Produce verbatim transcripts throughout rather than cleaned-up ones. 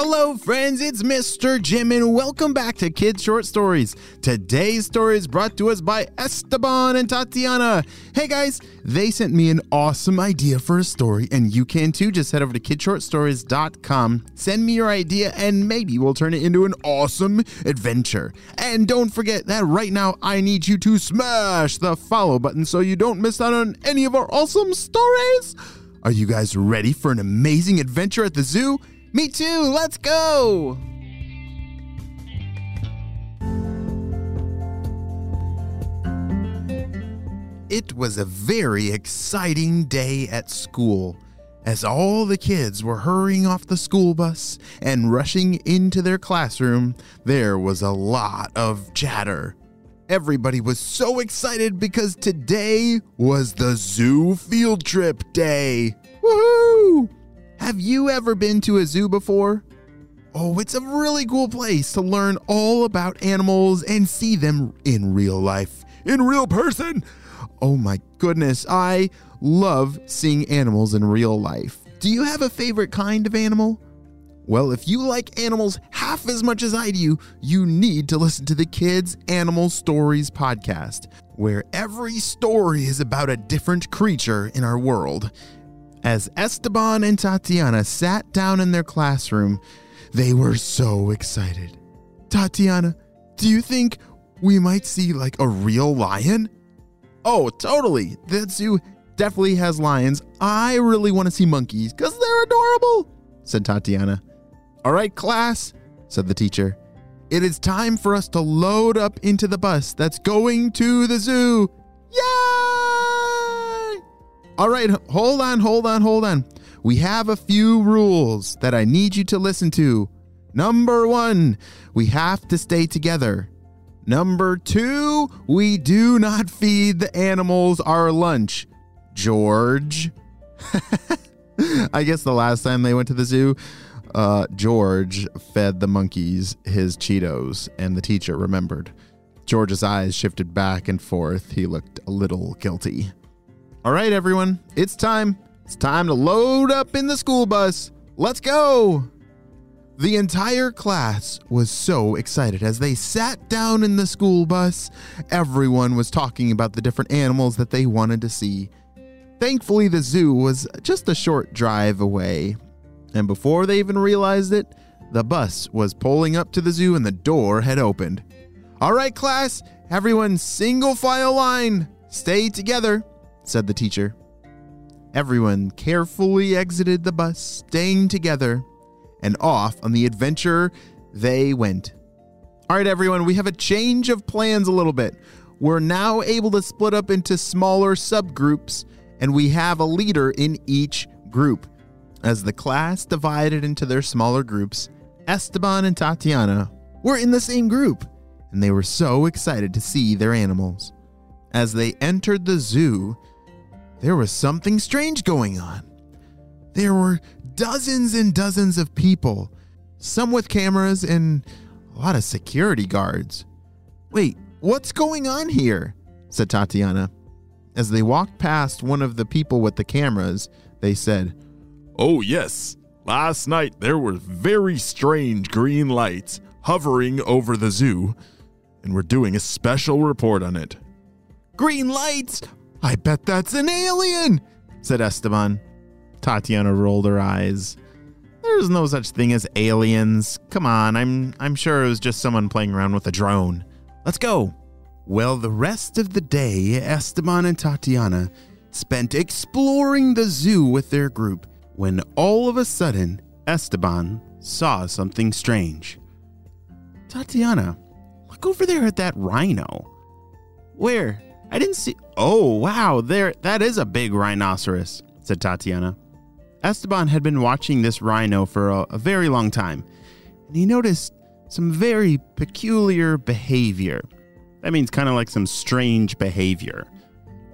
Hello friends, it's Mister Jim and welcome back to Kids Short Stories. Today's story is brought to us by Esteban and Tatiana. Hey guys, they sent me an awesome idea for a story and you can too. Just head over to kids short stories dot com, send me your idea and maybe we'll turn it into an awesome adventure. And don't forget that right now I need you to smash the follow button so you don't miss out on any of our awesome stories. Are you guys ready for an amazing adventure at the zoo? Me too, let's go! It was a very exciting day at school, as all the kids were hurrying off the school bus and rushing into their classroom. There was a lot of chatter. Everybody was so excited because today was the zoo field trip day. Woohoo! Have you ever been to a zoo before? Oh, it's a really cool place to learn all about animals and see them in real life, in real person. Oh my goodness, I love seeing animals in real life. Do you have a favorite kind of animal? Well, if you like animals half as much as I do, you need to listen to the Kids Animal Stories podcast, where every story is about a different creature in our world. As Esteban and Tatiana sat down in their classroom, they were so excited. Tatiana, do you think we might see like a real lion? Oh, totally. That zoo definitely has lions. I really want to see monkeys because they're adorable, said Tatiana. All right, class, said the teacher. It is time for us to load up into the bus that's going to the zoo. All right, hold on, hold on, hold on. We have a few rules that I need you to listen to. Number one, we have to stay together. Number two, we do not feed the animals our lunch. George. I guess the last time they went to the zoo, uh, George fed the monkeys his Cheetos, and the teacher remembered. George's eyes shifted back and forth. He looked a little guilty. All right, everyone, it's time. It's time to load up in the school bus. Let's go. The entire class was so excited as they sat down in the school bus. Everyone was talking about the different animals that they wanted to see. Thankfully, the zoo was just a short drive away. And before they even realized it, the bus was pulling up to the zoo and the door had opened. All right, class, everyone single file line. Stay together, said the teacher. Everyone carefully exited the bus, staying together, and off on the adventure they went. All right, everyone, we have a change of plans a little bit. We're now able to split up into smaller subgroups, and we have a leader in each group. As the class divided into their smaller groups, Esteban and Tatiana were in the same group, and they were so excited to see their animals. As they entered the zoo, there was something strange going on. There were dozens and dozens of people, some with cameras and a lot of security guards. Wait, what's going on here? Said Tatiana. As they walked past one of the people with the cameras, they said, "Oh yes, last night there were very strange green lights hovering over the zoo, and we're doing a special report on it." "Green lights? I bet that's an alien," said Esteban. Tatiana rolled her eyes. "There's no such thing as aliens. Come on, I'm I'm sure it was just someone playing around with a drone. Let's go." Well, the rest of the day, Esteban and Tatiana spent exploring the zoo with their group when all of a sudden, Esteban saw something strange. "Tatiana, look over there at that rhino." "Where? I didn't see." "Oh, wow, there, that is a big rhinoceros," said Tatiana. Esteban had been watching this rhino for a, a very long time, and he noticed some very peculiar behavior. That means kind of like some strange behavior.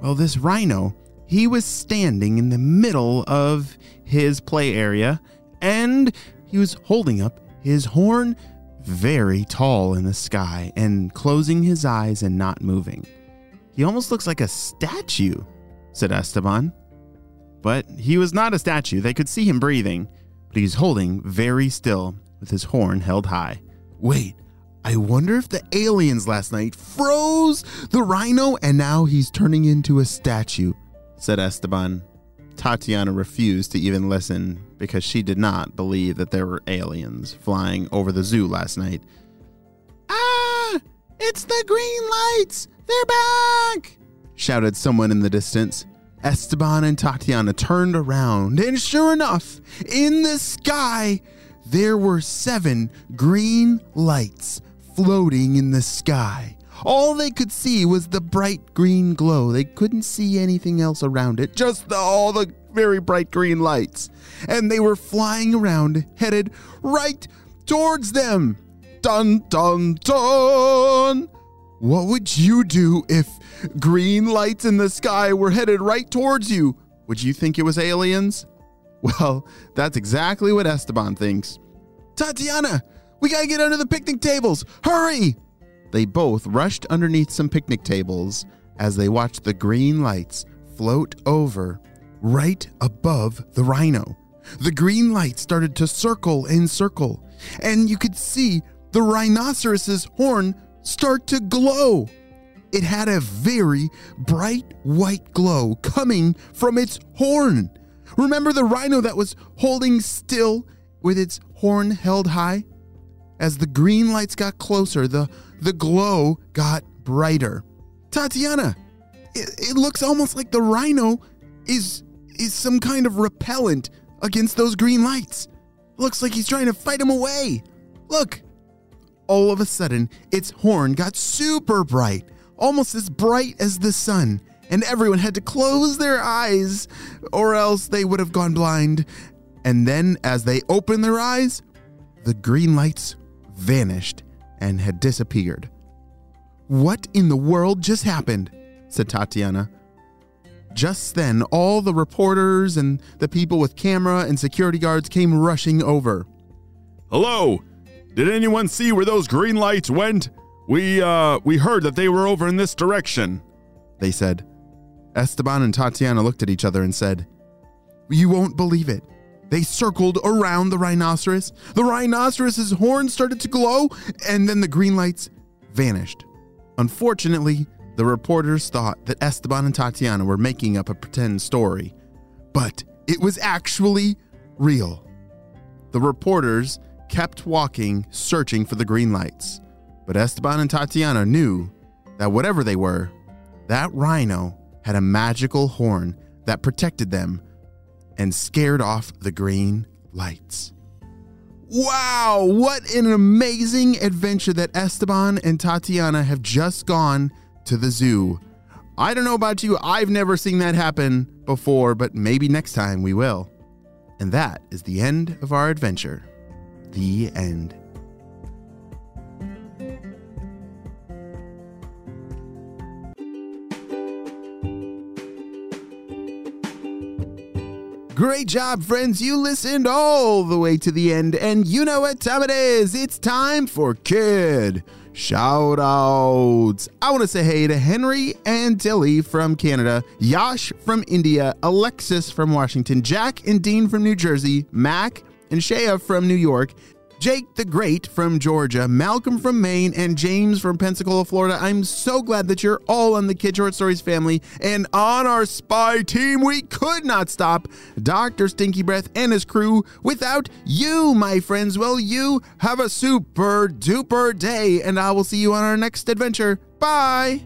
Well, this rhino, he was standing in the middle of his play area, and he was holding up his horn very tall in the sky and closing his eyes and not moving. "He almost looks like a statue," said Esteban. But he was not a statue. They could see him breathing, but he's holding very still with his horn held high. Wait, I wonder if the aliens last night froze the rhino and now he's turning into a statue, said Esteban. Tatiana refused to even listen because she did not believe that there were aliens flying over the zoo last night. Ah, it's the green lights. They're back, shouted someone in the distance. Esteban and Tatiana turned around, and sure enough, in the sky, there were seven green lights floating in the sky. All they could see was the bright green glow. They couldn't see anything else around it, just the, all the very bright green lights. And they were flying around, headed right towards them. Dun, dun, dun! What would you do if green lights in the sky were headed right towards you? Would you think it was aliens? Well, that's exactly what Esteban thinks. Tatiana, we gotta get under the picnic tables. Hurry! They both rushed underneath some picnic tables as they watched the green lights float over right above the rhino. The green lights started to circle and circle, and you could see the rhinoceros's horn start to glow. It had a very bright white glow coming from its horn. Remember the rhino that was holding still with its horn held high? As the green lights got closer, the, the glow got brighter. Tatiana, it, it looks almost like the rhino is, is some kind of repellent against those green lights. Looks like he's trying to fight them away. Look. All of a sudden, its horn got super bright, almost as bright as the sun, and everyone had to close their eyes or else they would have gone blind. And then as they opened their eyes, the green lights vanished and had disappeared. What in the world just happened? Said Tatiana. Just then, all the reporters and the people with camera and security guards came rushing over. Hello! Did anyone see where those green lights went? We, uh, we heard that they were over in this direction, they said. Esteban and Tatiana looked at each other and said, You won't believe it. They circled around the rhinoceros. The rhinoceros's horn started to glow, and then the green lights vanished. Unfortunately, the reporters thought that Esteban and Tatiana were making up a pretend story, but it was actually real. The reporters kept walking, searching for the green lights. But Esteban and Tatiana knew that whatever they were, that rhino had a magical horn that protected them and scared off the green lights. Wow, what an amazing adventure that Esteban and Tatiana have just gone to the zoo. I don't know about you, I've never seen that happen before, but maybe next time we will. And that is the end of our adventure. The end. Great job, friends. You listened all the way to the end, and you know what time it is. It's time for Kid Shout Outs. I want to say hey to Henry and Tilly from Canada, Yash from India, Alexis from Washington, Jack and Dean from New Jersey, Mac and Shea from New York, Jake the Great from Georgia, Malcolm from Maine, and James from Pensacola, Florida. I'm so glad that you're all on the Kid Short Stories family. And on our spy team, we could not stop Doctor Stinky Breath and his crew without you, my friends. Well, you have a super duper day, and I will see you on our next adventure. Bye!